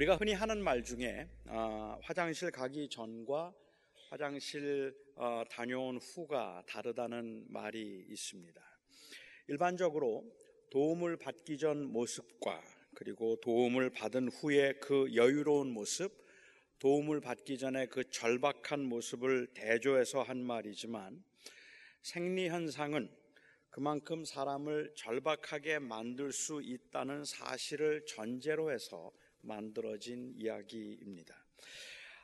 우리가 흔히 하는 말 중에 화장실 가기 전과 화장실 다녀온 후가 다르다는 말이 있습니다. 일반적으로 도움을 받기 전 모습과 그리고 도움을 받은 후에 그 여유로운 모습, 도움을 받기 전에 그 절박한 모습을 대조해서 한 말이지만 생리현상은 그만큼 사람을 절박하게 만들 수 있다는 사실을 전제로 해서 만들어진 이야기입니다.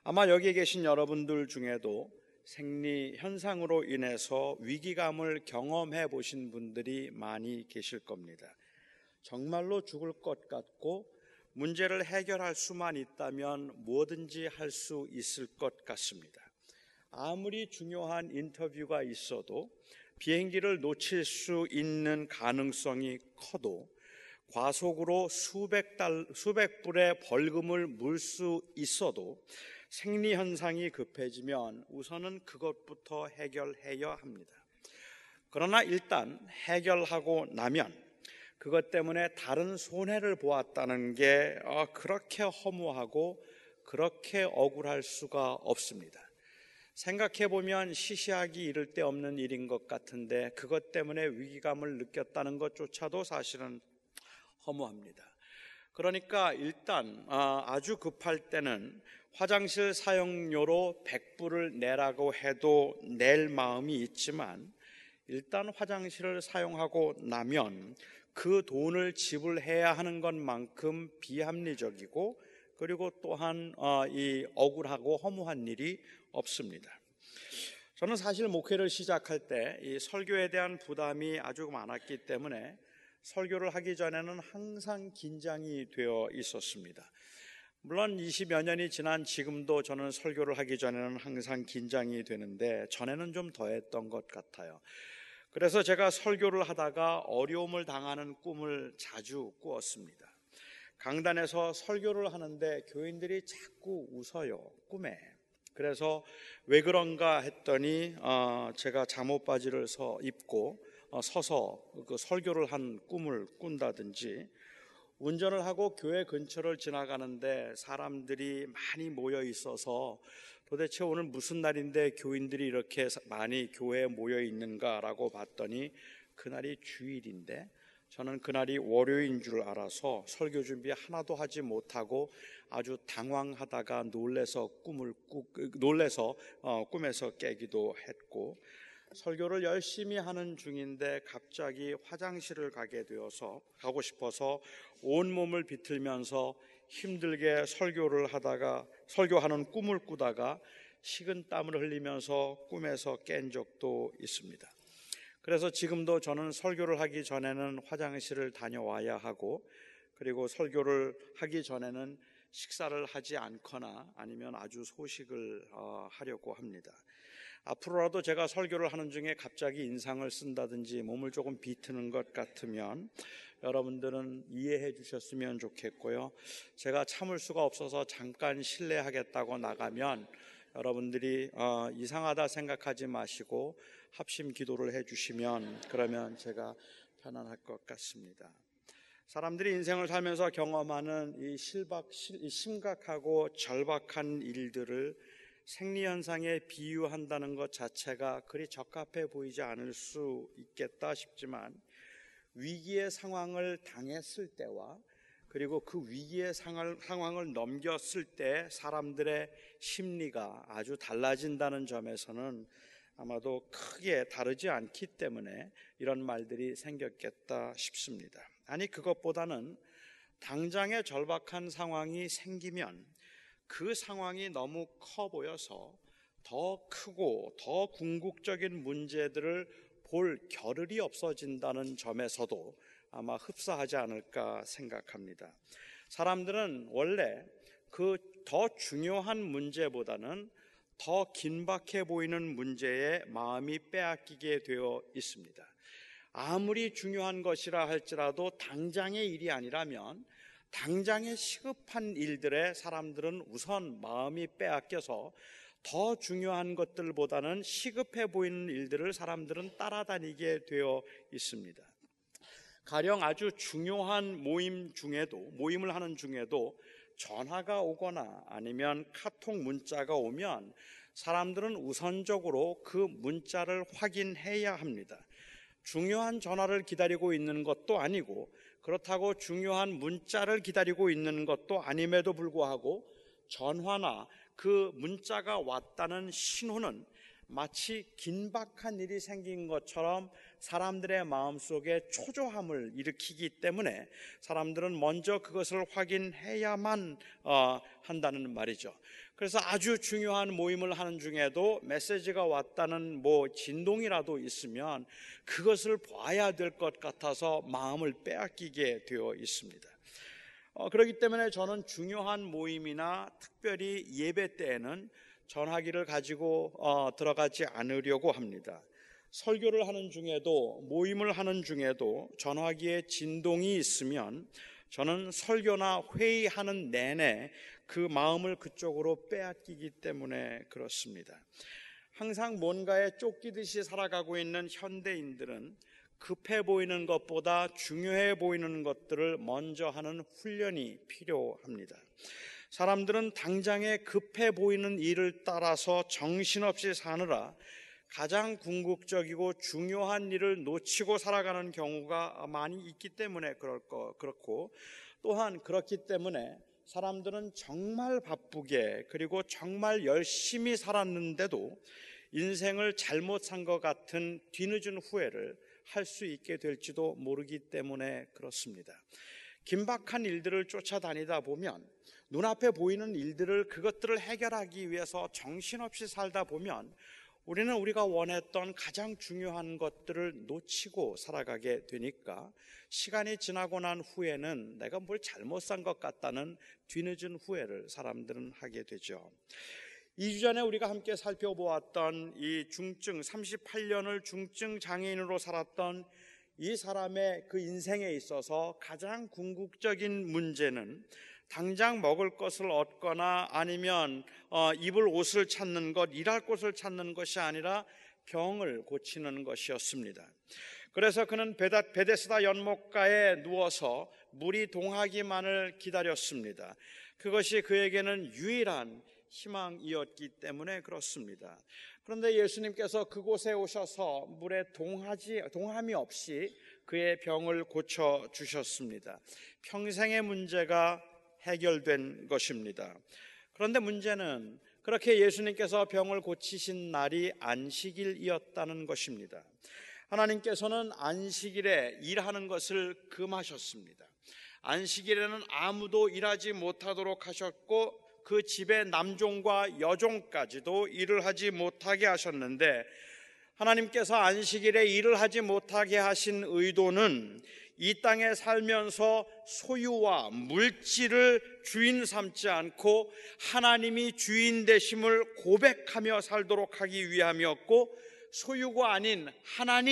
아마 여기에 계신 여러분들 중에도 생리현상으로 인해서 위기감을 경험해 보신 분들이 많이 계실 겁니다. 정말로 죽을 것 같고 문제를 해결할 수만 있다면 뭐든지 할 수 있을 것 같습니다. 아무리 중요한 인터뷰가 있어도 비행기를 놓칠 수 있는 가능성이 커도 과속으로 수백 불의 벌금을 물 수 있어도 생리현상이 급해지면 우선은 그것부터 해결해야 합니다. 그러나 일단 해결하고 나면 그것 때문에 다른 손해를 보았다는 게 그렇게 허무하고 그렇게 억울할 수가 없습니다. 생각해보면 시시하기 이를 데 없는 일인 것 같은데 그것 때문에 위기감을 느꼈다는 것조차도 사실은 허무합니다. 그러니까 일단 아주 급할 때는 화장실 사용료로 100불을 내라고 해도 낼 마음이 있지만 일단 화장실을 사용하고 나면 그 돈을 지불해야 하는 것만큼 비합리적이고 그리고 또한 이 억울하고 허무한 일이 없습니다. 저는 사실 목회를 시작할 때 이 설교에 대한 부담이 아주 많았기 때문에 설교를 하기 전에는 항상 긴장이 되어 있었습니다. 물론 20여 년이 지난 지금도 저는 설교를 하기 전에는 항상 긴장이 되는데 전에는 좀 더했던 것 같아요. 그래서 제가 설교를 하다가 어려움을 당하는 꿈을 자주 꾸었습니다. 강단에서 설교를 하는데 교인들이 자꾸 웃어요, 꿈에. 그래서 왜 그런가 했더니 제가 잠옷바지를 입고 서서 그 설교를 한 꿈을 꾼다든지 운전을 하고 교회 근처를 지나가는데 사람들이 많이 모여 있어서 도대체 오늘 무슨 날인데 교인들이 이렇게 많이 교회에 모여 있는가라고 봤더니 그날이 주일인데 저는 그날이 월요일인 줄 알아서 설교 준비 하나도 하지 못하고 아주 당황하다가 놀래서 꿈에서 깨기도 했고 설교를 열심히 하는 중인데 갑자기 화장실을 가고 싶어서 온몸을 비틀면서 힘들게 설교하는 꿈을 꾸다가 식은 땀을 흘리면서 꿈에서 깬 적도 있습니다. 그래서 지금도 저는 설교를 하기 전에는 화장실을 다녀와야 하고 그리고 설교를 하기 전에는 식사를 하지 않거나 아니면 아주 소식을 하려고 합니다. 앞으로라도 제가 설교를 하는 중에 갑자기 인상을 쓴다든지 몸을 조금 비트는 것 같으면 여러분들은 이해해 주셨으면 좋겠고요. 제가 참을 수가 없어서 잠깐 실례하겠다고 나가면 여러분들이 이상하다 생각하지 마시고 합심 기도를 해 주시면 그러면 제가 편안할 것 같습니다. 사람들이 인생을 살면서 경험하는 이 심각하고 절박한 일들을 생리현상에 비유한다는 것 자체가 그리 적합해 보이지 않을 수 있겠다 싶지만 위기의 상황을 당했을 때와 그리고 그 위기의 상황을 넘겼을 때 사람들의 심리가 아주 달라진다는 점에서는 아마도 크게 다르지 않기 때문에 이런 말들이 생겼겠다 싶습니다. 아니 그것보다는 당장의 절박한 상황이 생기면 그 상황이 너무 커 보여서 더 크고 더 궁극적인 문제들을 볼 겨를이 없어진다는 점에서도 아마 흡사하지 않을까 생각합니다. 사람들은 원래 그 더 중요한 문제보다는 더 긴박해 보이는 문제에 마음이 빼앗기게 되어 있습니다. 아무리 중요한 것이라 할지라도 당장의 일이 아니라면 당장의 시급한 일들에 사람들은 우선 마음이 빼앗겨서 더 중요한 것들보다는 시급해 보이는 일들을 사람들은 따라다니게 되어 있습니다. 가령 아주 중요한 모임을 하는 중에도 전화가 오거나 아니면 카톡 문자가 오면 사람들은 우선적으로 그 문자를 확인해야 합니다. 중요한 전화를 기다리고 있는 것도 아니고 그렇다고 중요한 문자를 기다리고 있는 것도 아님에도 불구하고 전화나 그 문자가 왔다는 신호는 마치 긴박한 일이 생긴 것처럼 사람들의 마음속에 초조함을 일으키기 때문에 사람들은 먼저 그것을 확인해야만 한다는 말이죠. 그래서 아주 중요한 모임을 하는 중에도 메시지가 왔다는 진동이라도 있으면 그것을 봐야 될 것 같아서 마음을 빼앗기게 되어 있습니다. 그렇기 때문에 저는 중요한 모임이나 특별히 예배 때에는 전화기를 가지고 들어가지 않으려고 합니다. 설교를 하는 중에도 모임을 하는 중에도 전화기의 진동이 있으면 저는 설교나 회의하는 내내 그 마음을 그쪽으로 빼앗기기 때문에 그렇습니다. 항상 뭔가에 쫓기듯이 살아가고 있는 현대인들은 급해 보이는 것보다 중요해 보이는 것들을 먼저 하는 훈련이 필요합니다. 사람들은 당장에 급해 보이는 일을 따라서 정신없이 사느라 가장 궁극적이고 중요한 일을 놓치고 살아가는 경우가 많이 있기 때문에 그렇고 또한 그렇기 때문에 사람들은 정말 바쁘게 그리고 정말 열심히 살았는데도 인생을 잘못 산 것 같은 뒤늦은 후회를 할 수 있게 될지도 모르기 때문에 그렇습니다. 긴박한 일들을 쫓아다니다 보면 눈앞에 보이는 일들을 그것들을 해결하기 위해서 정신없이 살다 보면 우리는 우리가 원했던 가장 중요한 것들을 놓치고 살아가게 되니까 시간이 지나고 난 후에는 내가 뭘 잘못 산 것 같다는 뒤늦은 후회를 사람들은 하게 되죠. 2주 전에 우리가 함께 살펴보았던 이 중증 38년을 중증 장애인으로 살았던 이 사람의 그 인생에 있어서 가장 궁극적인 문제는 당장 먹을 것을 얻거나 아니면 입을 옷을 찾는 것, 일할 곳을 찾는 것이 아니라 병을 고치는 것이었습니다. 그래서 그는 베데스다 연못가에 누워서 물이 동하기만을 기다렸습니다. 그것이 그에게는 유일한 희망이었기 때문에 그렇습니다. 그런데 예수님께서 그곳에 오셔서 물에 동함이 없이 그의 병을 고쳐주셨습니다. 평생의 문제가 해결된 것입니다. 그런데 문제는 그렇게 예수님께서 병을 고치신 날이 안식일이었다는 것입니다. 하나님께서는 안식일에 일하는 것을 금하셨습니다. 안식일에는 아무도 일하지 못하도록 하셨고 그 집의 남종과 여종까지도 일을 하지 못하게 하셨는데 하나님께서 안식일에 일을 하지 못하게 하신 의도는 이 땅에 살면서 소유와 물질을 주인 삼지 않고 하나님이 주인 되심을 고백하며 살도록 하기 위함이었고 소유가 아닌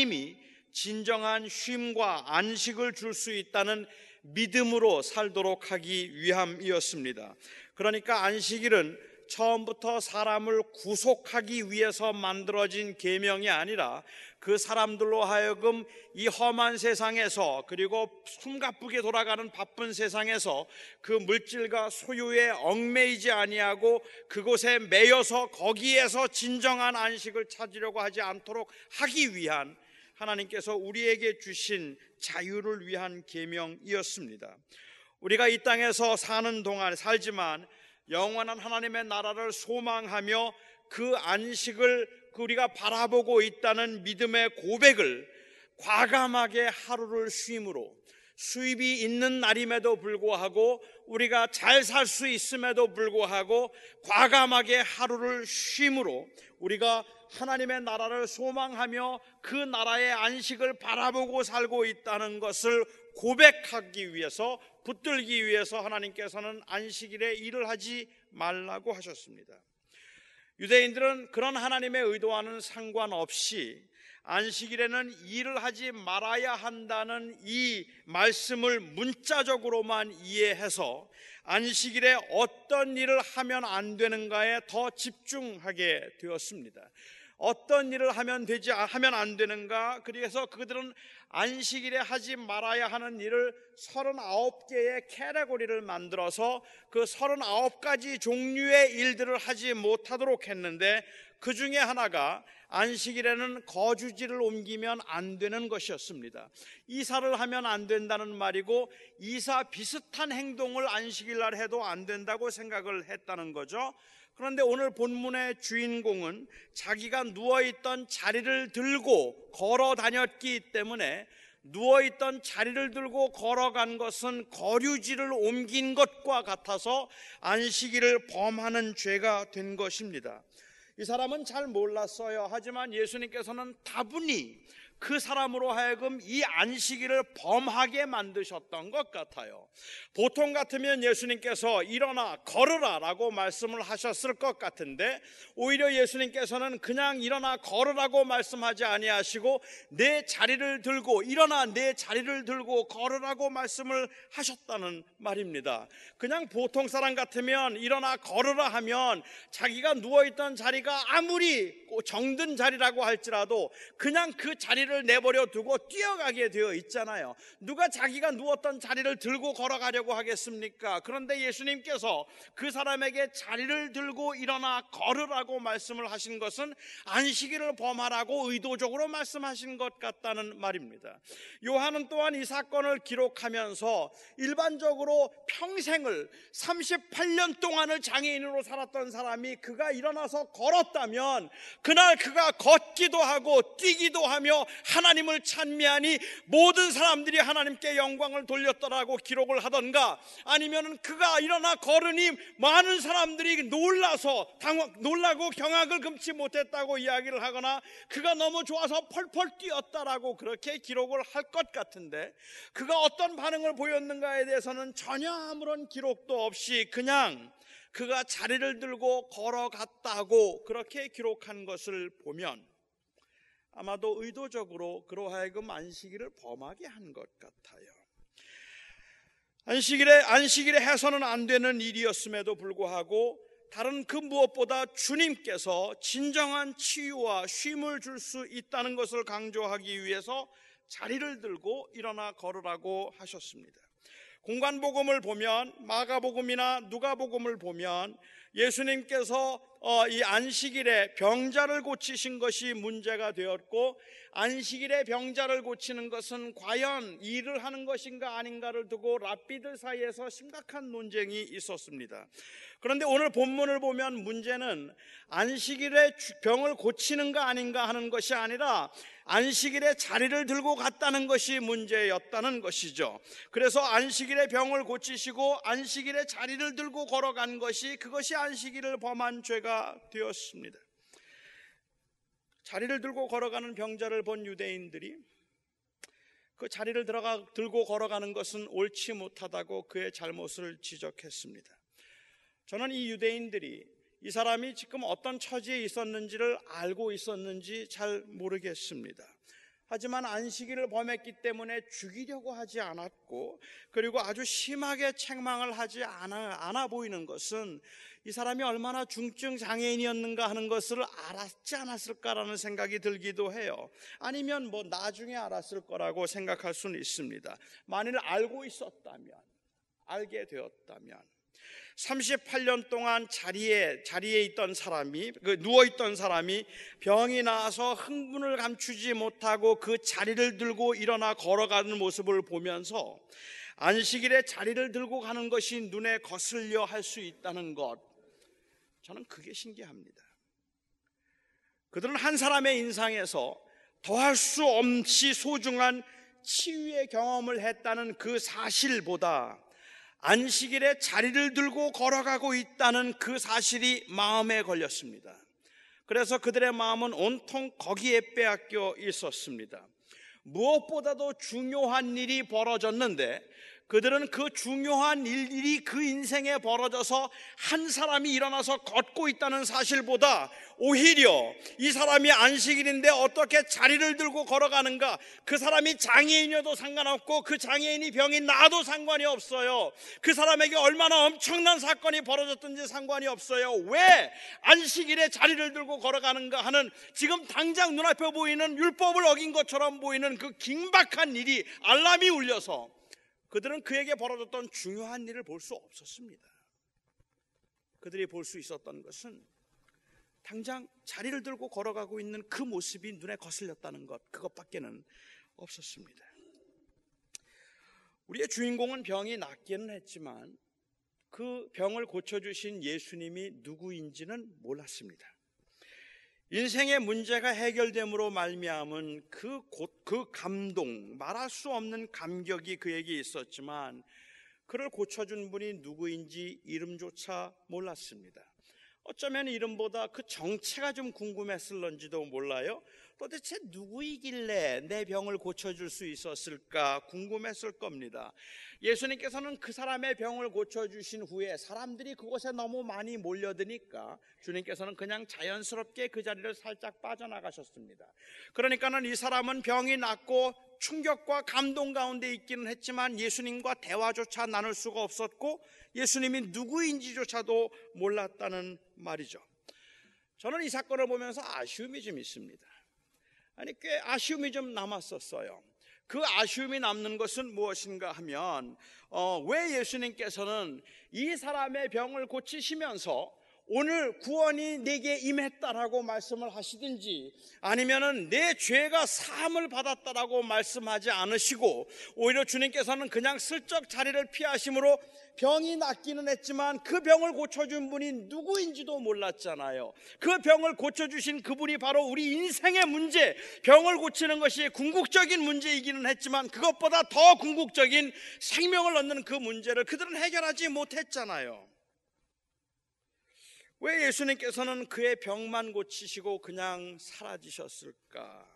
하나님이 진정한 쉼과 안식을 줄 수 있다는 믿음으로 살도록 하기 위함이었습니다. 그러니까 안식일은 처음부터 사람을 구속하기 위해서 만들어진 계명이 아니라 그 사람들로 하여금 이 험한 세상에서 그리고 숨가쁘게 돌아가는 바쁜 세상에서 그 물질과 소유에 얽매이지 아니하고 그곳에 매여서 거기에서 진정한 안식을 찾으려고 하지 않도록 하기 위한 하나님께서 우리에게 주신 자유를 위한 계명이었습니다. 우리가 이 땅에서 사는 동안 살지만 영원한 하나님의 나라를 소망하며 그 안식을 우리가 바라보고 있다는 믿음의 고백을 과감하게 하루를 쉼으로 수입이 있는 날임에도 불구하고 우리가 잘 살 수 있음에도 불구하고 과감하게 하루를 쉼으로 우리가 하나님의 나라를 소망하며 그 나라의 안식을 바라보고 살고 있다는 것을 고백하기 위해서 붙들기 위해서 하나님께서는 안식일에 일을 하지 말라고 하셨습니다. 유대인들은 그런 하나님의 의도와는 상관없이 안식일에는 일을 하지 말아야 한다는 이 말씀을 문자적으로만 이해해서 안식일에 어떤 일을 하면 안 되는가에 더 집중하게 되었습니다. 어떤 일을 하면 안 되는가? 그래서 그들은 안식일에 하지 말아야 하는 일을 39개의 카테고리를 만들어서 그 39가지 종류의 일들을 하지 못하도록 했는데, 그 중에 하나가 안식일에는 거주지를 옮기면 안 되는 것이었습니다. 이사를 하면 안 된다는 말이고, 이사 비슷한 행동을 안식일날 해도 안 된다고 생각을 했다는 거죠. 그런데 오늘 본문의 주인공은 자기가 누워있던 자리를 들고 걸어 다녔기 때문에, 누워있던 자리를 들고 걸어간 것은 거류지를 옮긴 것과 같아서 안식일을 범하는 죄가 된 것입니다. 이 사람은 잘 몰랐어요. 하지만 예수님께서는 다분히 그 사람으로 하여금 이 안식일을 범하게 만드셨던 것 같아요. 보통 같으면 예수님께서 일어나 걸으라 라고 말씀을 하셨을 것 같은데, 오히려 예수님께서는 그냥 일어나 걸으라고 말씀하지 아니하시고 내 자리를 들고 일어나 내 자리를 들고 걸으라고 말씀을 하셨다는 말입니다. 그냥 보통 사람 같으면 일어나 걸으라 하면 자기가 누워있던 자리가 아무리 정든 자리라고 할지라도 그냥 그 자리를 내버려 두고 뛰어가게 되어 있잖아요. 누가 자기가 누웠던 자리를 들고 걸어가려고 하겠습니까? 그런데 예수님께서 그 사람에게 자리를 들고 일어나 걸으라고 말씀을 하신 것은 안식일을 범하라고 의도적으로 말씀하신 것 같다는 말입니다. 요한은 또한 이 사건을 기록하면서 일반적으로 평생을 38년 동안을 장애인으로 살았던 사람이 그가 일어나서 걸었다면 그날 그가 걷기도 하고 뛰기도 하며 하나님을 찬미하니 모든 사람들이 하나님께 영광을 돌렸더라고 기록을 하던가, 아니면 그가 일어나 걸으니 많은 사람들이 놀라서 놀라고 경악을 금치 못했다고 이야기를 하거나, 그가 너무 좋아서 펄펄 뛰었다라고 그렇게 기록을 할 것 같은데, 그가 어떤 반응을 보였는가에 대해서는 전혀 아무런 기록도 없이 그냥 그가 자리를 들고 걸어갔다고 그렇게 기록한 것을 보면 아마도 의도적으로 그로 하여금 안식일을 범하게 한 것 같아요. 안식일에 해서는 안 되는 일이었음에도 불구하고 다른 그 무엇보다 주님께서 진정한 치유와 쉼을 줄 수 있다는 것을 강조하기 위해서 자리를 들고 일어나 걸으라고 하셨습니다. 공관복음을 보면, 마가복음이나 누가복음을 보면 예수님께서 이 안식일에 병자를 고치신 것이 문제가 되었고, 안식일에 병자를 고치는 것은 과연 일을 하는 것인가 아닌가를 두고 랍비들 사이에서 심각한 논쟁이 있었습니다. 그런데 오늘 본문을 보면 문제는 안식일에 병을 고치는가 아닌가 하는 것이 아니라 안식일에 자리를 들고 갔다는 것이 문제였다는 것이죠. 그래서 안식일에 병을 고치시고 안식일에 자리를 들고 걸어간 것이, 그것이 안식일을 범한 죄가 되었습니다. 자리를 들고 걸어가는 병자를 본 유대인들이 그 자리를 들고 걸어가는 것은 옳지 못하다고 그의 잘못을 지적했습니다. 저는 이 유대인들이 이 사람이 지금 어떤 처지에 있었는지를 알고 있었는지 잘 모르겠습니다. 하지만 안식일을 범했기 때문에 죽이려고 하지 않았고, 그리고 아주 심하게 책망을 하지 않아 보이는 것은 이 사람이 얼마나 중증 장애인이었는가 하는 것을 알았지 않았을까라는 생각이 들기도 해요. 아니면 나중에 알았을 거라고 생각할 수는 있습니다. 만일 알고 있었다면, 알게 되었다면, 38년 동안 자리에 있던 사람이, 누워있던 사람이 병이 나서 흥분을 감추지 못하고 그 자리를 들고 일어나 걸어가는 모습을 보면서 안식일에 자리를 들고 가는 것이 눈에 거슬려 할 수 있다는 것, 저는 그게 신기합니다. 그들은 한 사람의 인상에서 더할 수 없이 소중한 치유의 경험을 했다는 그 사실보다 안식일에 자리를 들고 걸어가고 있다는 그 사실이 마음에 걸렸습니다. 그래서 그들의 마음은 온통 거기에 빼앗겨 있었습니다. 무엇보다도 중요한 일이 벌어졌는데 그들은 그 중요한 일이 그 인생에 벌어져서 한 사람이 일어나서 걷고 있다는 사실보다 오히려 이 사람이 안식일인데 어떻게 자리를 들고 걸어가는가, 그 사람이 장애인이어도 상관없고 그 장애인이 병이 나도 상관이 없어요. 그 사람에게 얼마나 엄청난 사건이 벌어졌든지 상관이 없어요. 왜 안식일에 자리를 들고 걸어가는가 하는, 지금 당장 눈앞에 보이는 율법을 어긴 것처럼 보이는 그 긴박한 일이 알람이 울려서 그들은 그에게 벌어졌던 중요한 일을 볼 수 없었습니다. 그들이 볼 수 있었던 것은 당장 자리를 들고 걸어가고 있는 그 모습이 눈에 거슬렸다는 것, 그것밖에는 없었습니다. 우리의 주인공은 병이 낫기는 했지만 그 병을 고쳐주신 예수님이 누구인지는 몰랐습니다. 인생의 문제가 해결됨으로 말미암은 그 감동, 말할 수 없는 감격이 그에게 있었지만 그를 고쳐준 분이 누구인지 이름조차 몰랐습니다. 어쩌면 이름보다 그 정체가 좀 궁금했을런지도 몰라요. 도대체 누구이길래 내 병을 고쳐줄 수 있었을까 궁금했을 겁니다. 예수님께서는 그 사람의 병을 고쳐주신 후에 사람들이 그곳에 너무 많이 몰려드니까 주님께서는 그냥 자연스럽게 그 자리를 살짝 빠져나가셨습니다. 그러니까는 이 사람은 병이 낫고 충격과 감동 가운데 있기는 했지만 예수님과 대화조차 나눌 수가 없었고 예수님이 누구인지조차도 몰랐다는 말이죠. 저는 이 사건을 보면서 아쉬움이 좀 있습니다. 꽤 아쉬움이 좀 남았었어요. 그 아쉬움이 남는 것은 무엇인가 하면 왜 예수님께서는 이 사람의 병을 고치시면서 오늘 구원이 내게 임했다라고 말씀을 하시든지 아니면은 내 죄가 사함을 받았다라고 말씀하지 않으시고 오히려 주님께서는 그냥 슬쩍 자리를 피하심으로 병이 낫기는 했지만 그 병을 고쳐준 분이 누구인지도 몰랐잖아요. 그 병을 고쳐주신 그분이 바로 우리 인생의 문제, 병을 고치는 것이 궁극적인 문제이기는 했지만 그것보다 더 궁극적인 생명을 얻는 그 문제를 그들은 해결하지 못했잖아요. 왜 예수님께서는 그의 병만 고치시고 그냥 사라지셨을까?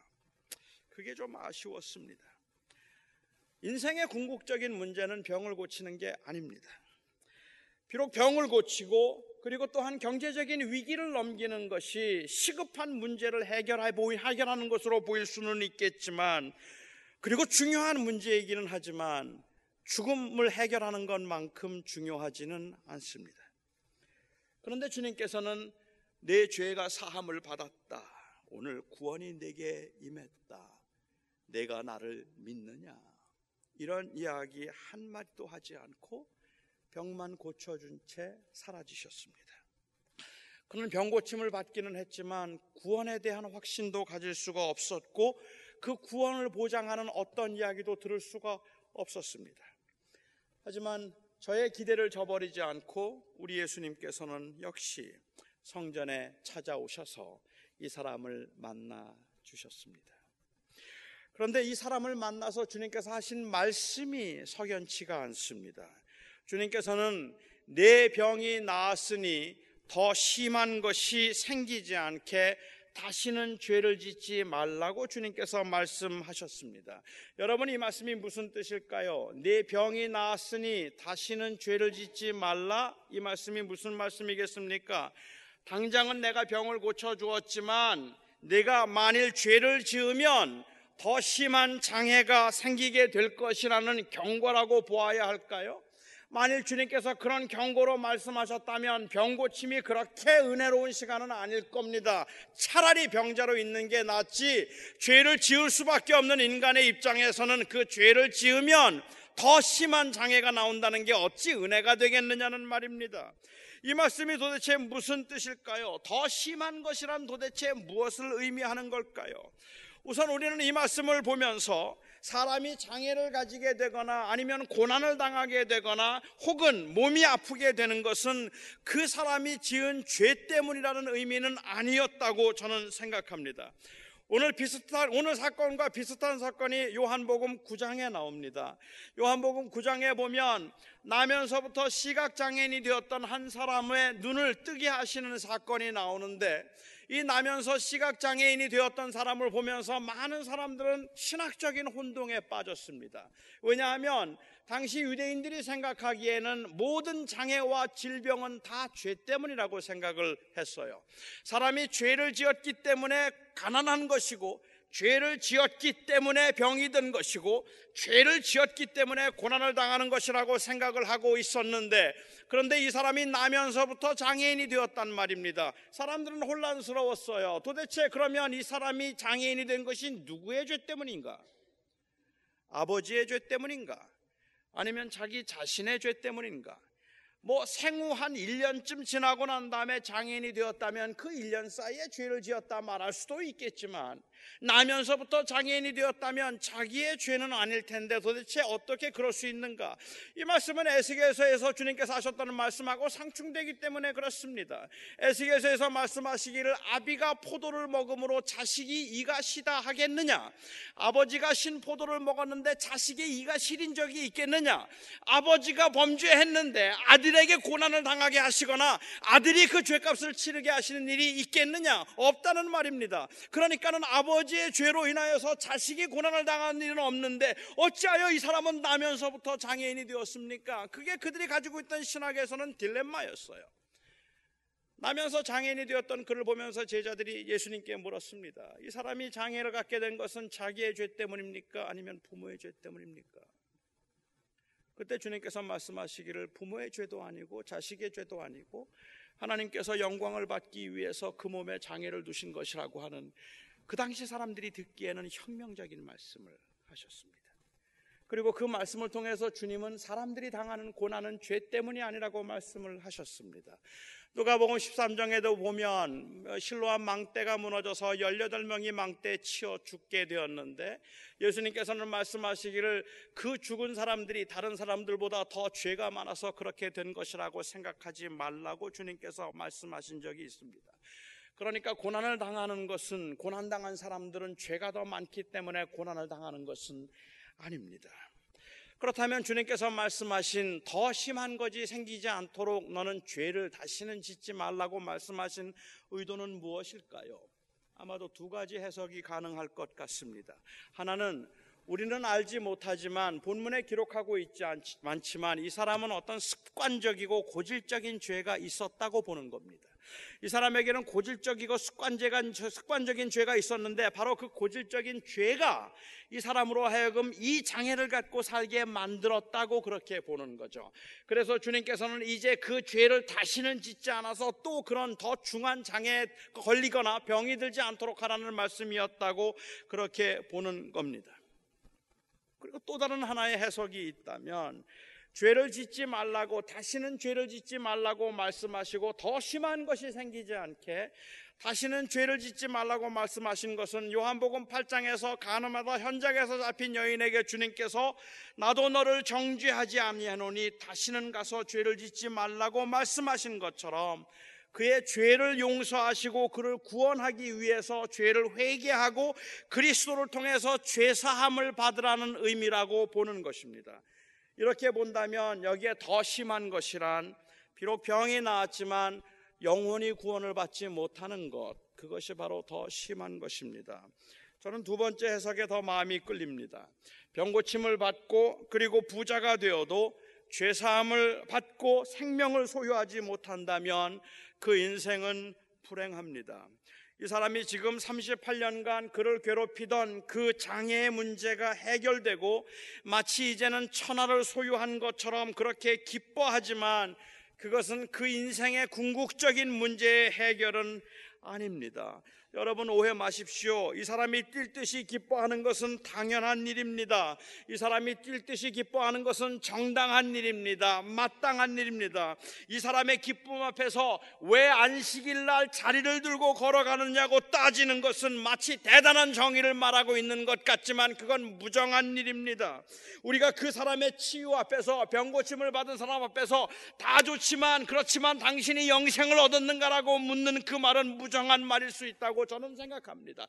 그게 좀 아쉬웠습니다. 인생의 궁극적인 문제는 병을 고치는 게 아닙니다. 비록 병을 고치고 그리고 또한 경제적인 위기를 넘기는 것이 시급한 문제를 해결하는 것으로 보일 수는 있겠지만, 그리고 중요한 문제이기는 하지만 죽음을 해결하는 것만큼 중요하지는 않습니다. 그런데 주님께서는 내 죄가 사함을 받았다, 오늘 구원이 내게 임했다, 내가 나를 믿느냐, 이런 이야기 한마디도 하지 않고 병만 고쳐준 채 사라지셨습니다. 그는 병 고침을 받기는 했지만 구원에 대한 확신도 가질 수가 없었고 그 구원을 보장하는 어떤 이야기도 들을 수가 없었습니다. 하지만 저의 기대를 저버리지 않고 우리 예수님께서는 역시 성전에 찾아오셔서 이 사람을 만나 주셨습니다. 그런데 이 사람을 만나서 주님께서 하신 말씀이 석연치가 않습니다. 주님께서는 내 병이 나았으니 더 심한 것이 생기지 않게 다시는 죄를 짓지 말라고 주님께서 말씀하셨습니다. 여러분, 이 말씀이 무슨 뜻일까요? 내 병이 나았으니 다시는 죄를 짓지 말라, 이 말씀이 무슨 말씀이겠습니까? 당장은 내가 병을 고쳐주었지만 내가 만일 죄를 지으면 더 심한 장애가 생기게 될 것이라는 경고라고 보아야 할까요? 만일 주님께서 그런 경고로 말씀하셨다면 병고침이 그렇게 은혜로운 시간은 아닐 겁니다. 차라리 병자로 있는 게 낫지, 죄를 지을 수밖에 없는 인간의 입장에서는 그 죄를 지으면 더 심한 장애가 나온다는 게 어찌 은혜가 되겠느냐는 말입니다. 이 말씀이 도대체 무슨 뜻일까요? 더 심한 것이란 도대체 무엇을 의미하는 걸까요? 우선 우리는 이 말씀을 보면서 사람이 장애를 가지게 되거나 아니면 고난을 당하게 되거나 혹은 몸이 아프게 되는 것은 그 사람이 지은 죄 때문이라는 의미는 아니었다고 저는 생각합니다. 오늘 사건과 비슷한 사건이 요한복음 9장에 나옵니다. 요한복음 9장에 보면 나면서부터 시각장애인이 되었던 한 사람의 눈을 뜨게 하시는 사건이 나오는데, 이 남연서 시각장애인이 되었던 사람을 보면서 많은 사람들은 신학적인 혼동에 빠졌습니다. 왜냐하면 당시 유대인들이 생각하기에는 모든 장애와 질병은 다 죄 때문이라고 생각을 했어요. 사람이 죄를 지었기 때문에 가난한 것이고, 죄를 지었기 때문에 병이 든 것이고, 죄를 지었기 때문에 고난을 당하는 것이라고 생각을 하고 있었는데, 그런데 이 사람이 나면서부터 장애인이 되었단 말입니다. 사람들은 혼란스러웠어요. 도대체 그러면 이 사람이 장애인이 된 것이 누구의 죄 때문인가? 아버지의 죄 때문인가? 아니면 자기 자신의 죄 때문인가? 뭐 생후 한 1년쯤 지나고 난 다음에 장애인이 되었다면 그 1년 사이에 죄를 지었다 말할 수도 있겠지만, 나면서부터 장애인이 되었다면 자기의 죄는 아닐 텐데 도대체 어떻게 그럴 수 있는가? 이 말씀은 에스겔서에서 주님께서 하셨다는 말씀하고 상충되기 때문에 그렇습니다. 에스겔서에서 말씀하시기를 아비가 포도를 먹음으로 자식이 이가 시다 하겠느냐? 아버지가 신 포도를 먹었는데 자식의 이가 시린 적이 있겠느냐? 아버지가 범죄했는데 아들에게 고난을 당하게 하시거나 아들이 그 죄값을 치르게 하시는 일이 있겠느냐? 없다는 말입니다. 그러니까는 아버지의 죄로 인하여서 자식이 고난을 당하는 일은 없는데 어찌하여 이 사람은 나면서부터 장애인이 되었습니까? 그게 그들이 가지고 있던 신학에서는 딜레마였어요. 나면서 장애인이 되었던 그를 보면서 제자들이 예수님께 물었습니다. 이 사람이 장애를 갖게 된 것은 자기의 죄 때문입니까? 아니면 부모의 죄 때문입니까? 그때 주님께서 말씀하시기를 부모의 죄도 아니고 자식의 죄도 아니고 하나님께서 영광을 받기 위해서 그 몸에 장애를 두신 것이라고 하는, 그 당시 사람들이 듣기에는 혁명적인 말씀을 하셨습니다. 그리고 그 말씀을 통해서 주님은 사람들이 당하는 고난은 죄 때문이 아니라고 말씀을 하셨습니다. 누가복음 13장에도 보면 실로암 망대가 무너져서 18명이 망대에 치여 죽게 되었는데 예수님께서는 말씀하시기를 그 죽은 사람들이 다른 사람들보다 더 죄가 많아서 그렇게 된 것이라고 생각하지 말라고 주님께서 말씀하신 적이 있습니다. 그러니까 고난을 당하는 것은, 고난당한 사람들은 죄가 더 많기 때문에 고난을 당하는 것은 아닙니다. 그렇다면 주님께서 말씀하신 더 심한 것이 생기지 않도록 너는 죄를 다시는 짓지 말라고 말씀하신 의도는 무엇일까요? 아마도 두 가지 해석이 가능할 것 같습니다. 하나는 우리는 알지 못하지만 본문에 기록하고 있지 않지만 이 사람은 어떤 습관적이고 고질적인 죄가 있었다고 보는 겁니다. 이 사람에게는 고질적이고 습관적인 죄가 있었는데 바로 그 고질적인 죄가 이 사람으로 하여금 이 장애를 갖고 살게 만들었다고 그렇게 보는 거죠. 그래서 주님께서는 이제 그 죄를 다시는 짓지 않아서 또 그런 더 중한 장애에 걸리거나 병이 들지 않도록 하라는 말씀이었다고 그렇게 보는 겁니다. 그리고 또 다른 하나의 해석이 있다면 죄를 짓지 말라고, 다시는 죄를 짓지 말라고 말씀하시고 더 심한 것이 생기지 않게 다시는 죄를 짓지 말라고 말씀하신 것은 요한복음 8장에서 간음하다 현장에서 잡힌 여인에게 주님께서 나도 너를 정죄하지 아니하노니 다시는 가서 죄를 짓지 말라고 말씀하신 것처럼 그의 죄를 용서하시고 그를 구원하기 위해서 죄를 회개하고 그리스도를 통해서 죄사함을 받으라는 의미라고 보는 것입니다. 이렇게 본다면 여기에 더 심한 것이란 비록 병이 나았지만 영혼이 구원을 받지 못하는 것, 그것이 바로 더 심한 것입니다. 저는 두 번째 해석에 더 마음이 끌립니다. 병고침을 받고 그리고 부자가 되어도 죄사함을 받고 생명을 소유하지 못한다면 그 인생은 불행합니다. 이 사람이 지금 38년간 그를 괴롭히던 그 장애의 문제가 해결되고 마치 이제는 천하를 소유한 것처럼 그렇게 기뻐하지만 그것은 그 인생의 궁극적인 문제의 해결은 아닙니다. 여러분 오해 마십시오. 이 사람이 뛸 듯이 기뻐하는 것은 당연한 일입니다. 이 사람이 뛸 듯이 기뻐하는 것은 정당한 일입니다. 마땅한 일입니다. 이 사람의 기쁨 앞에서 왜 안식일 날 자리를 들고 걸어가느냐고 따지는 것은 마치 대단한 정의를 말하고 있는 것 같지만 그건 무정한 일입니다. 우리가 그 사람의 치유 앞에서, 병고침을 받은 사람 앞에서 다 좋지만 그렇지만 당신이 영생을 얻었는가라고 묻는 그 말은 무정한 말일 수 있다고 저는 생각합니다.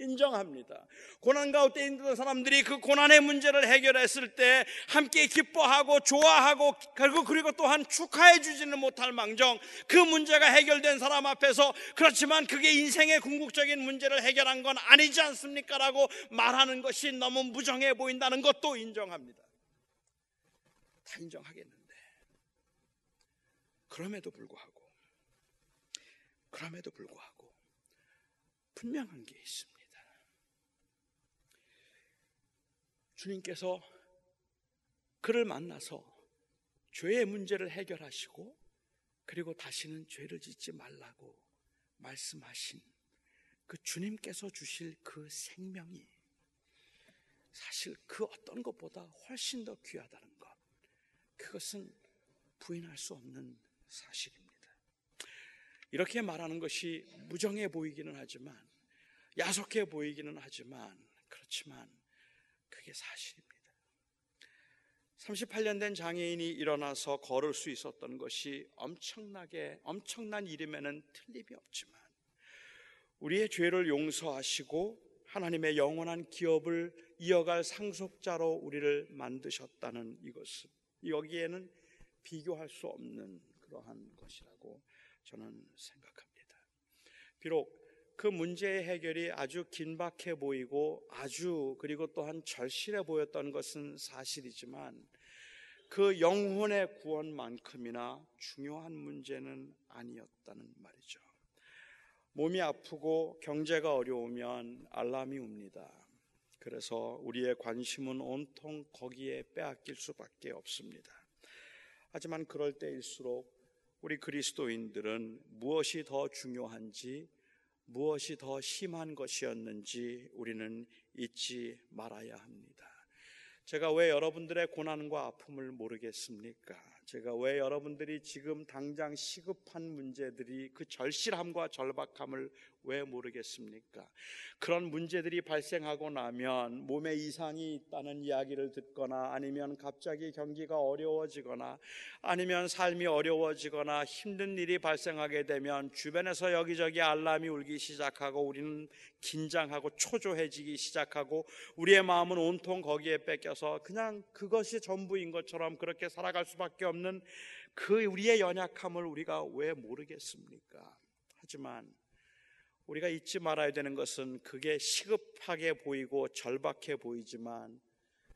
인정합니다. 고난 가운데 있는 사람들이 그 고난의 문제를 해결했을 때 함께 기뻐하고 좋아하고 그리고 또한 축하해 주지는 못할 망정, 그 문제가 해결된 사람 앞에서 그렇지만 그게 인생의 궁극적인 문제를 해결한 건 아니지 않습니까? 라고 말하는 것이 너무 무정해 보인다는 것도 인정합니다. 다 인정하겠는데 그럼에도 불구하고 분명한 게 있습니다. 주님께서 그를 만나서 죄의 문제를 해결하시고 그리고 다시는 죄를 짓지 말라고 말씀하신 그 주님께서 주실 그 생명이 사실 그 어떤 것보다 훨씬 더 귀하다는 것, 그것은 부인할 수 없는 사실입니다. 이렇게 말하는 것이 무정해 보이기는 하지만, 야속해 보이기는 하지만, 그렇지만 그게 사실입니다. 38년 된 장애인이 일어나서 걸을 수 있었던 것이 엄청난 일임에는 틀림이 없지만, 우리의 죄를 용서하시고 하나님의 영원한 기업을 이어갈 상속자로 우리를 만드셨다는 이것은 여기에는 비교할 수 없는 그러한 것이라고 저는 생각합니다. 비록 그 문제의 해결이 아주 긴박해 보이고 그리고 또한 절실해 보였던 것은 사실이지만, 그 영혼의 구원만큼이나 중요한 문제는 아니었다는 말이죠. 몸이 아프고 경제가 어려우면 알람이 웁니다. 그래서 우리의 관심은 온통 거기에 빼앗길 수밖에 없습니다. 하지만 그럴 때일수록 우리 그리스도인들은 무엇이 더 중요한지, 무엇이 더 심한 것이었는지 우리는 잊지 말아야 합니다. 제가 왜 여러분들의 고난과 아픔을 모르겠습니까? 제가 왜 여러분들이 지금 당장 시급한 문제들이, 그 절실함과 절박함을 왜 모르겠습니까? 그런 문제들이 발생하고 나면 몸에 이상이 있다는 이야기를 듣거나, 아니면 갑자기 경기가 어려워지거나, 아니면 삶이 어려워지거나 힘든 일이 발생하게 되면 주변에서 여기저기 알람이 울기 시작하고 우리는 긴장하고 초조해지기 시작하고 우리의 마음은 온통 거기에 뺏겨서 그냥 그것이 전부인 것처럼 그렇게 살아갈 수밖에 없는 그 우리의 연약함을 우리가 왜 모르겠습니까? 하지만 우리가 잊지 말아야 되는 것은, 그게 시급하게 보이고 절박해 보이지만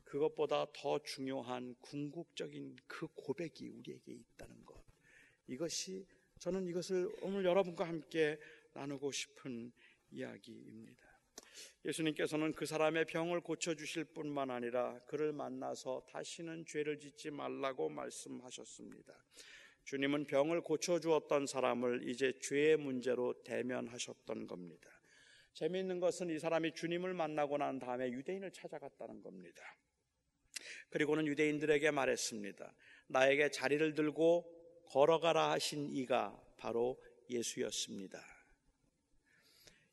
그것보다 더 중요한 궁극적인 그 고백이 우리에게 있다는 것. 이것이, 저는 이것을 오늘 여러분과 함께 나누고 싶은 이야기입니다. 예수님께서는 그 사람의 병을 고쳐주실 뿐만 아니라 그를 만나서 다시는 죄를 짓지 말라고 말씀하셨습니다. 주님은 병을 고쳐주었던 사람을 이제 죄의 문제로 대면하셨던 겁니다. 재미있는 것은 이 사람이 주님을 만나고 난 다음에 유대인을 찾아갔다는 겁니다. 그리고는 유대인들에게 말했습니다. 나에게 자리를 들고 걸어가라 하신 이가 바로 예수였습니다.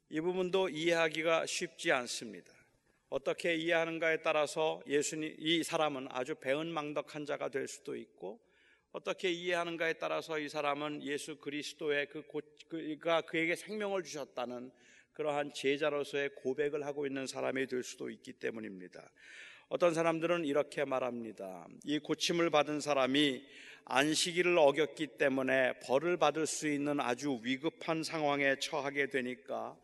이 부분도 이해하기가 쉽지 않습니다. 어떻게 이해하는가에 따라서 이 사람은 아주 배은망덕한 자가 될 수도 있고, 어떻게 이해하는가에 따라서 이 사람은 예수 그리스도의 그가 그에게 생명을 주셨다는 그러한 제자로서의 고백을 하고 있는 사람이 될 수도 있기 때문입니다. 어떤 사람들은 이렇게 말합니다. 이 고침을 받은 사람이 안식일을 어겼기 때문에 벌을 받을 수 있는 아주 위급한 상황에 처하게 되니까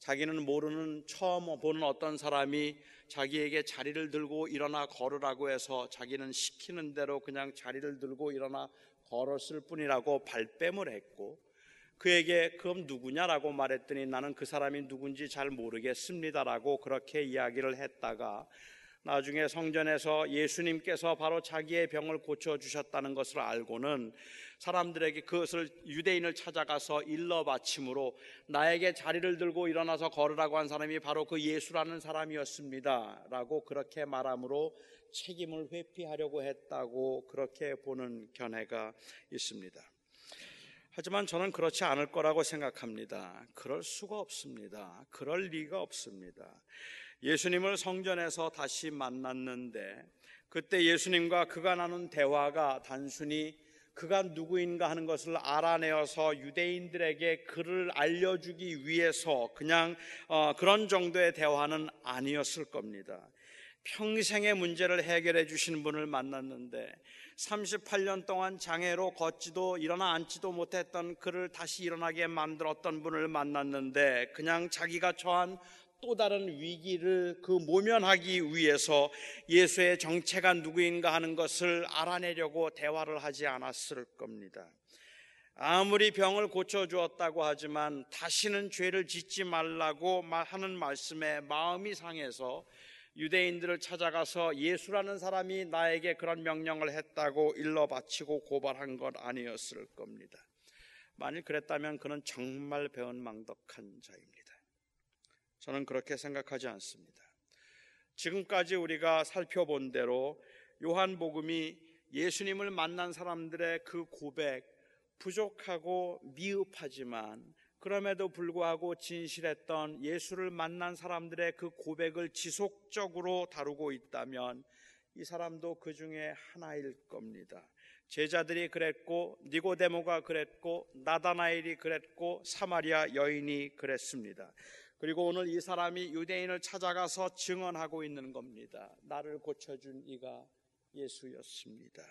자기는 모르는, 처음 보는 어떤 사람이 자기에게 자리를 들고 일어나 걸으라고 해서 자기는 시키는 대로 그냥 자리를 들고 일어나 걸었을 뿐이라고 발뺌을 했고, 그에게 그럼 누구냐라고 말했더니 나는 그 사람이 누군지 잘 모르겠습니다라고 그렇게 이야기를 했다가, 나중에 성전에서 예수님께서 바로 자기의 병을 고쳐주셨다는 것을 알고는 사람들에게 그것을, 유대인을 찾아가서 일러바침으로 나에게 자리를 들고 일어나서 걸으라고 한 사람이 바로 그 예수라는 사람이었습니다 라고 그렇게 말함으로 책임을 회피하려고 했다고 그렇게 보는 견해가 있습니다. 하지만 저는 그렇지 않을 거라고 생각합니다. 그럴 수가 없습니다. 그럴 리가 없습니다. 예수님을 성전에서 다시 만났는데, 그때 예수님과 그가 나눈 대화가 단순히 그가 누구인가 하는 것을 알아내어서 유대인들에게 그를 알려주기 위해서 그냥 그런 정도의 대화는 아니었을 겁니다. 평생의 문제를 해결해 주시는 분을 만났는데 38년 동안 장애로 걷지도 일어나 앉지도 못했던 그를 다시 일어나게 만들었던 분을 만났는데 그냥 자기가 처한 또 다른 위기를 그 모면하기 위해서 예수의 정체가 누구인가 하는 것을 알아내려고 대화를 하지 않았을 겁니다. 아무리 병을 고쳐주었다고 하지만 다시는 죄를 짓지 말라고 하는 말씀에 마음이 상해서 유대인들을 찾아가서 예수라는 사람이 나에게 그런 명령을 했다고 일러 바치고 고발한 것 아니었을 겁니다. 만일 그랬다면 그는 정말 배은망덕한 자입니다. 저는 그렇게 생각하지 않습니다. 지금까지 우리가 살펴본 대로 요한복음이 예수님을 만난 사람들의 그 고백, 부족하고 미흡하지만 그럼에도 불구하고 진실했던 예수를 만난 사람들의 그 고백을 지속적으로 다루고 있다면 이 사람도 그 중에 하나일 겁니다. 제자들이 그랬고 니고데모가 그랬고 나다나엘이 그랬고 사마리아 여인이 그랬습니다. 그리고 오늘 이 사람이 유대인을 찾아가서 증언하고 있는 겁니다. 나를 고쳐준 이가 예수였습니다.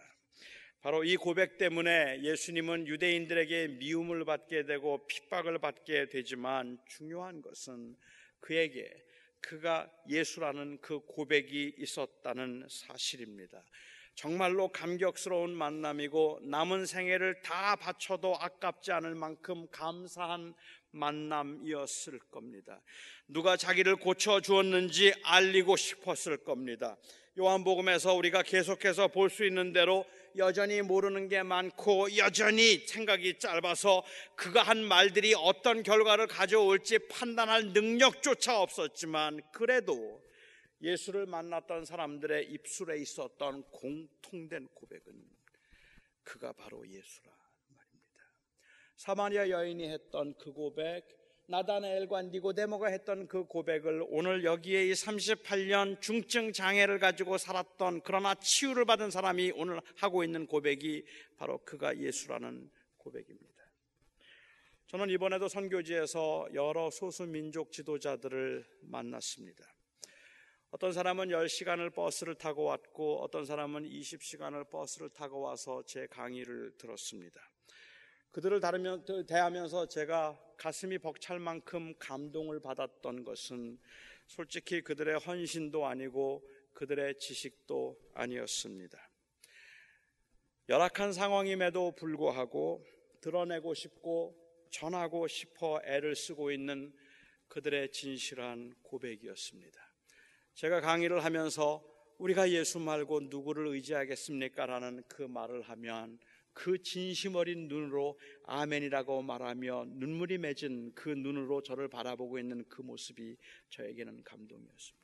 바로 이 고백 때문에 예수님은 유대인들에게 미움을 받게 되고 핍박을 받게 되지만 중요한 것은 그에게 그가 예수라는 그 고백이 있었다는 사실입니다. 정말로 감격스러운 만남이고 남은 생애를 다 바쳐도 아깝지 않을 만큼 감사한 만남이었을 겁니다. 누가 자기를 고쳐주었는지 알리고 싶었을 겁니다. 요한복음에서 우리가 계속해서 볼 수 있는 대로 여전히 모르는 게 많고 여전히 생각이 짧아서 그가 한 말들이 어떤 결과를 가져올지 판단할 능력조차 없었지만 그래도 예수를 만났던 사람들의 입술에 있었던 공통된 고백은 그가 바로 예수라 말입니다. 사마리아 여인이 했던 그 고백, 나다나엘과 니고데모가 했던 그 고백을 오늘 여기에 이 38년 중증 장애를 가지고 살았던 그러나 치유를 받은 사람이 오늘 하고 있는 고백이 바로 그가 예수라는 고백입니다. 저는 이번에도 선교지에서 여러 소수민족 지도자들을 만났습니다. 어떤 사람은 10시간을 버스를 타고 왔고 어떤 사람은 20시간을 버스를 타고 와서 제 강의를 들었습니다. 그들을 대하면서 제가 가슴이 벅찰 만큼 감동을 받았던 것은 솔직히 그들의 헌신도 아니고 그들의 지식도 아니었습니다. 열악한 상황임에도 불구하고 드러내고 싶고 전하고 싶어 애를 쓰고 있는 그들의 진실한 고백이었습니다. 제가 강의를 하면서 우리가 예수 말고 누구를 의지하겠습니까? 라는 그 말을 하면 그 진심 어린 눈으로 아멘이라고 말하며 눈물이 맺은 그 눈으로 저를 바라보고 있는 그 모습이 저에게는 감동이었습니다.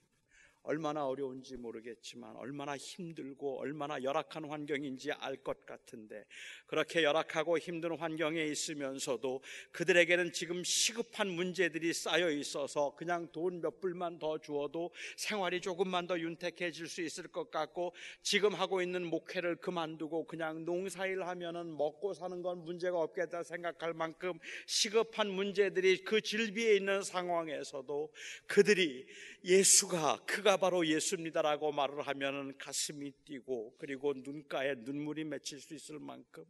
얼마나 어려운지 모르겠지만 얼마나 힘들고 얼마나 열악한 환경인지 알 것 같은데 그렇게 열악하고 힘든 환경에 있으면서도 그들에게는 지금 시급한 문제들이 쌓여 있어서 그냥 돈 몇 불만 더 주어도 생활이 조금만 더 윤택해질 수 있을 것 같고 지금 하고 있는 목회를 그만두고 그냥 농사일 하면은 먹고 사는 건 문제가 없겠다 생각할 만큼 시급한 문제들이 그 질비에 있는 상황에서도 그들이 예수가 그가 바로 예수입니다라고 말을 하면 가슴이 뛰고 그리고 눈가에 눈물이 맺힐 수 있을 만큼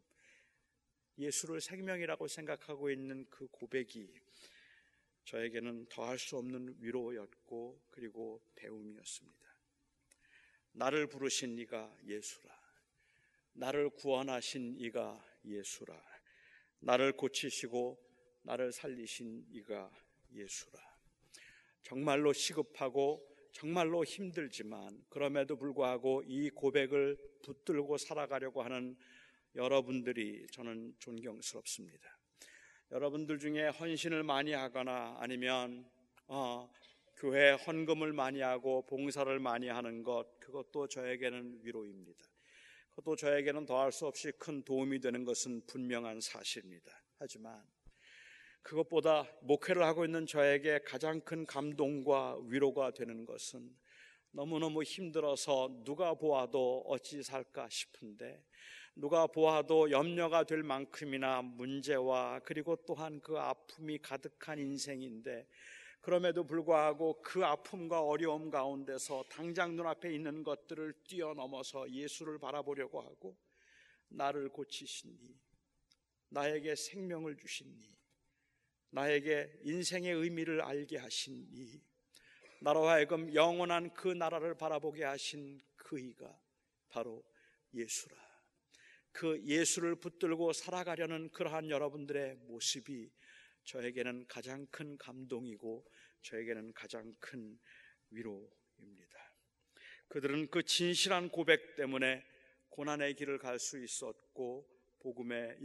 예수를 생명이라고 생각하고 있는 그 고백이 저에게는 더할 수 없는 위로였고 그리고 배움이었습니다. 나를 부르신 이가 예수라. 나를 구원하신 이가 예수라. 나를 고치시고 나를 살리신 이가 예수라. 정말로 시급하고 정말로 힘들지만 그럼에도 불구하고 이 고백을 붙들고 살아가려고 하는 여러분들이 저는 존경스럽습니다. 여러분들 중에 헌신을 많이 하거나 아니면 교회 헌금을 많이 하고 봉사를 많이 하는 것 그것도 저에게는 위로입니다. 그것도 저에게는 더할 수 없이 큰 도움이 되는 것은 분명한 사실입니다. 하지만 그것보다 목회를 하고 있는 저에게 가장 큰 감동과 위로가 되는 것은 너무너무 힘들어서 누가 보아도 어찌 살까 싶은데 누가 보아도 염려가 될 만큼이나 문제와 그리고 또한 그 아픔이 가득한 인생인데, 그럼에도 불구하고 그 아픔과 어려움 가운데서 당장 눈앞에 있는 것들을 뛰어넘어서 예수를 바라보려고 하고, 나를 고치시니, 나에게 생명을 주시니, 나에게 인생의 의미를 알게 하시니, 나로 하여금 영원한 그 나라를 바라보게 하신 그이가 바로 예수라. 그 예수를 붙들고 살아가려는 그러한 여러분들의 모습이 저에게는 가장 큰 감동이고 저에게는 가장 큰 위로입니다. 그들은 그 진실한 고백 때문에 고난의 길을 갈 수 있었고 복음의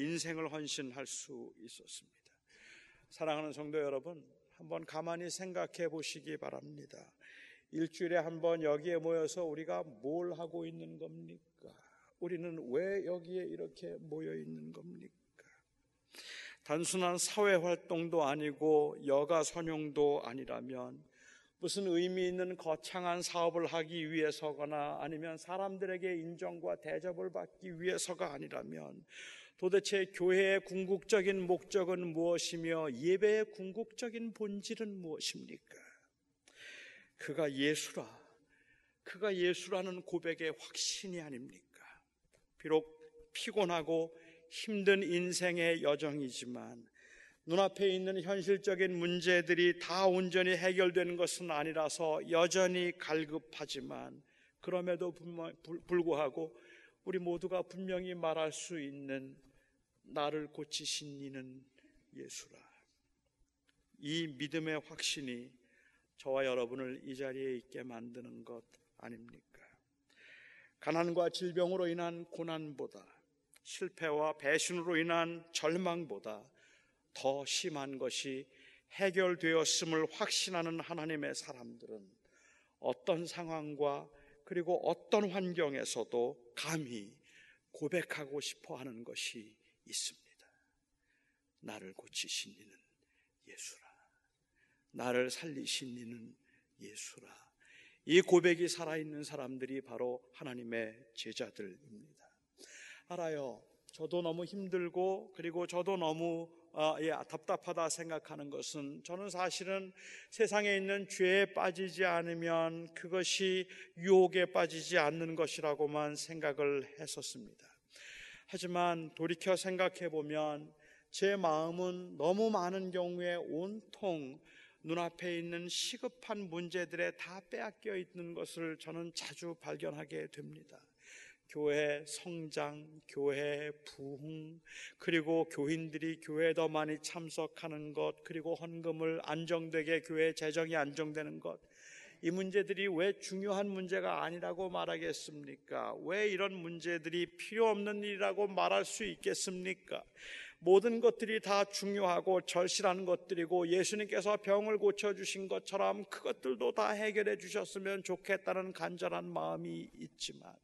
인생을 헌신할 수 있었습니다. 사랑하는 성도 여러분, 한번 가만히 생각해 보시기 바랍니다. 일주일에 한번 여기에 모여서 우리가 뭘 하고 있는 겁니까? 우리는 왜 여기에 이렇게 모여 있는 겁니까? 단순한 사회활동도 아니고 여가 선용도 아니라면 무슨 의미 있는 거창한 사업을 하기 위해서거나 아니면 사람들에게 인정과 대접을 받기 위해서가 아니라면 도대체 교회의 궁극적인 목적은 무엇이며 예배의 궁극적인 본질은 무엇입니까? 그가 예수라, 그가 예수라는 고백의 확신이 아닙니까? 비록 피곤하고 힘든 인생의 여정이지만 눈앞에 있는 현실적인 문제들이 다 온전히 해결되는 것은 아니라서 여전히 갈급하지만, 그럼에도 불구하고 우리 모두가 분명히 말할 수 있는 나를 고치신 이는 예수라. 이 믿음의 확신이 저와 여러분을 이 자리에 있게 만드는 것 아닙니까? 가난과 질병으로 인한 고난보다, 실패와 배신으로 인한 절망보다 더 심한 것이 해결되었음을 확신하는 하나님의 사람들은 어떤 상황과 그리고 어떤 환경에서도 감히 고백하고 싶어하는 것이 있습니다. 나를 고치신 이는 예수라. 나를 살리신 이는 예수라. 이 고백이 살아있는 사람들이 바로 하나님의 제자들입니다. 알아요. 저도 너무 힘들고 그리고 저도 너무 답답하다 생각하는 것은, 저는 사실은 세상에 있는 죄에 빠지지 않으면 그것이 유혹에 빠지지 않는 것이라고만 생각을 했었습니다. 하지만 돌이켜 생각해 보면 제 마음은 너무 많은 경우에 온통 눈앞에 있는 시급한 문제들에 다 빼앗겨 있는 것을 저는 자주 발견하게 됩니다. 교회 성장, 교회 부흥, 그리고 교인들이 교회에 더 많이 참석하는 것, 그리고 헌금을 안정되게, 교회 재정이 안정되는 것, 이 문제들이 왜 중요한 문제가 아니라고 말하겠습니까? 왜 이런 문제들이 필요 없는 일이라고 말할 수 있겠습니까? 모든 것들이 다 중요하고 절실한 것들이고 예수님께서 병을 고쳐주신 것처럼 그것들도 다 해결해 주셨으면 좋겠다는 간절한 마음이 있지만,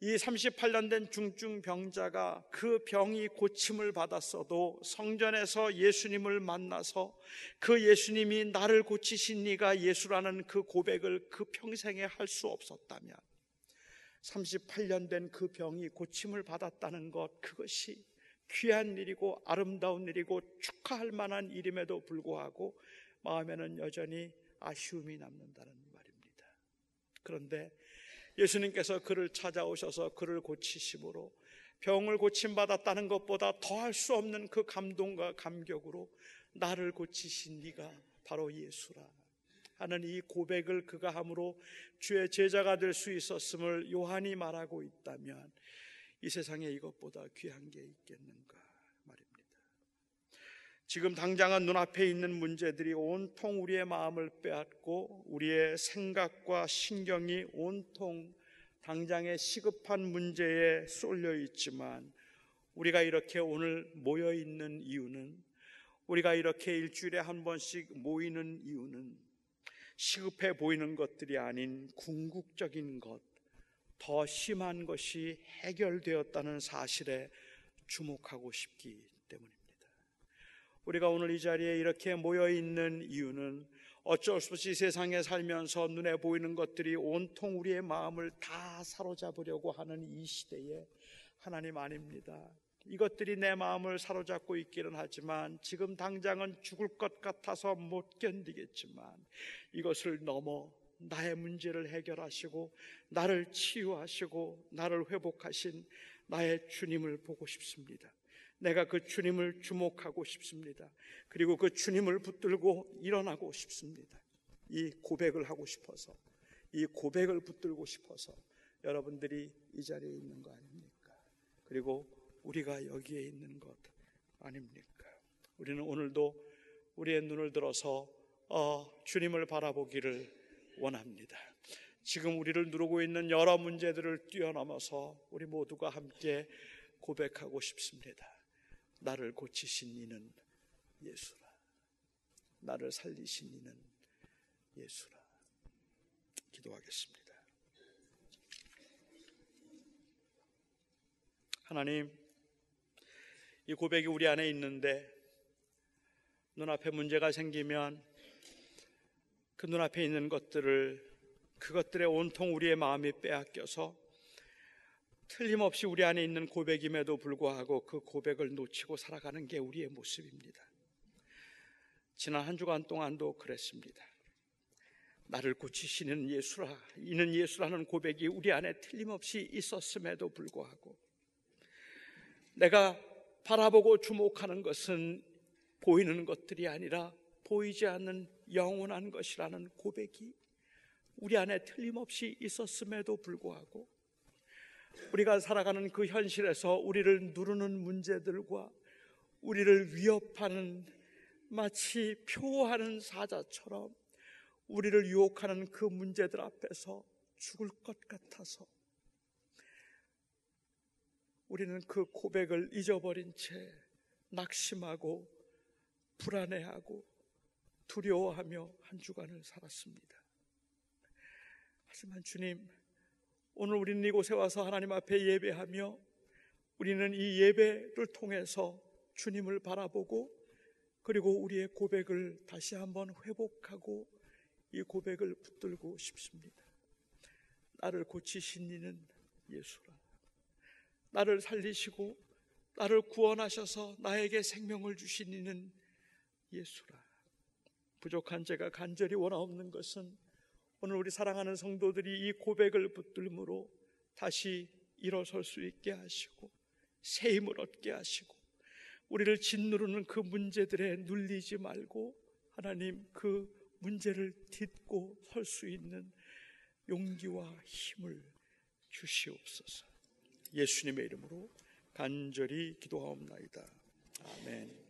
이 38년 된 중증병자가 그 병이 고침을 받았어도 성전에서 예수님을 만나서 그 예수님이 나를 고치신 네가 예수라는 그 고백을 그 평생에 할 수 없었다면, 38년 된 그 병이 고침을 받았다는 것, 그것이 귀한 일이고 아름다운 일이고 축하할 만한 일임에도 불구하고 마음에는 여전히 아쉬움이 남는다는 말입니다. 그런데 예수님께서 그를 찾아오셔서 그를 고치심으로 병을 고침받았다는 것보다 더할 수 없는 그 감동과 감격으로 나를 고치신 네가 바로 예수라 하는 이 고백을 그가 함으로 주의 제자가 될 수 있었음을 요한이 말하고 있다면, 이 세상에 이것보다 귀한 게 있겠는가 말입니다. 지금 당장은 눈앞에 있는 문제들이 온통 우리의 마음을 빼앗고 우리의 생각과 신경이 온통 당장의 시급한 문제에 쏠려 있지만, 우리가 이렇게 오늘 모여 있는 이유는, 우리가 이렇게 일주일에 한 번씩 모이는 이유는 시급해 보이는 것들이 아닌 궁극적인 것, 더 심한 것이 해결되었다는 사실에 주목하고 싶기 때문입니다. 우리가 오늘 이 자리에 이렇게 모여 있는 이유는 어쩔 수 없이 세상에 살면서 눈에 보이는 것들이 온통 우리의 마음을 다 사로잡으려고 하는 이 시대에 하나님 아닙니다. 이것들이 내 마음을 사로잡고 있기는 하지만 지금 당장은 죽을 것 같아서 못 견디겠지만 이것을 넘어 나의 문제를 해결하시고 나를 치유하시고 나를 회복하신 나의 주님을 보고 싶습니다. 내가 그 주님을 주목하고 싶습니다. 그리고 그 주님을 붙들고 일어나고 싶습니다. 이 고백을 하고 싶어서, 이 고백을 붙들고 싶어서 여러분들이 이 자리에 있는 거 아닙니까? 그리고 우리가 여기에 있는 것 아닙니까? 우리는 오늘도 우리의 눈을 들어서 주님을 바라보기를 원합니다. 지금 우리를 누르고 있는 여러 문제들을 뛰어넘어서 우리 모두가 함께 고백하고 싶습니다. 나를 고치신 이는 예수라. 나를 살리신 이는 예수라. 기도하겠습니다. 하나님, 이 고백이 우리 안에 있는데 눈앞에 문제가 생기면 그 눈앞에 있는 것들을, 그것들에 온통 우리의 마음이 빼앗겨서 틀림없이 우리 안에 있는 고백임에도 불구하고 그 고백을 놓치고 살아가는 게 우리의 모습입니다. 지난 한 주간 동안도 그랬습니다. 나를 고치시는 예수라, 이는 예수라는 고백이 우리 안에 틀림없이 있었음에도 불구하고 내가 바라보고 주목하는 것은 보이는 것들이 아니라 보이지 않는 영원한 것이라는 고백이 우리 안에 틀림없이 있었음에도 불구하고 우리가 살아가는 그 현실에서 우리를 누르는 문제들과 우리를 위협하는, 마치 표하는 사자처럼 우리를 유혹하는 그 문제들 앞에서 죽을 것 같아서 우리는 그 고백을 잊어버린 채 낙심하고 불안해하고 두려워하며 한 주간을 살았습니다. 하지만 주님, 오늘 우리는 이곳에 와서 하나님 앞에 예배하며 우리는 이 예배를 통해서 주님을 바라보고 그리고 우리의 고백을 다시 한번 회복하고 이 고백을 붙들고 싶습니다. 나를 고치신 이는 예수라. 나를 살리시고 나를 구원하셔서 나에게 생명을 주신 이는 예수라. 부족한 제가 간절히 원하옵는 것은 오늘 우리 사랑하는 성도들이 이 고백을 붙들므로 다시 일어설 수 있게 하시고 새 힘을 얻게 하시고 우리를 짓누르는 그 문제들에 눌리지 말고 하나님, 그 문제를 딛고 설 수 있는 용기와 힘을 주시옵소서. 예수님의 이름으로 간절히 기도하옵나이다. 아멘.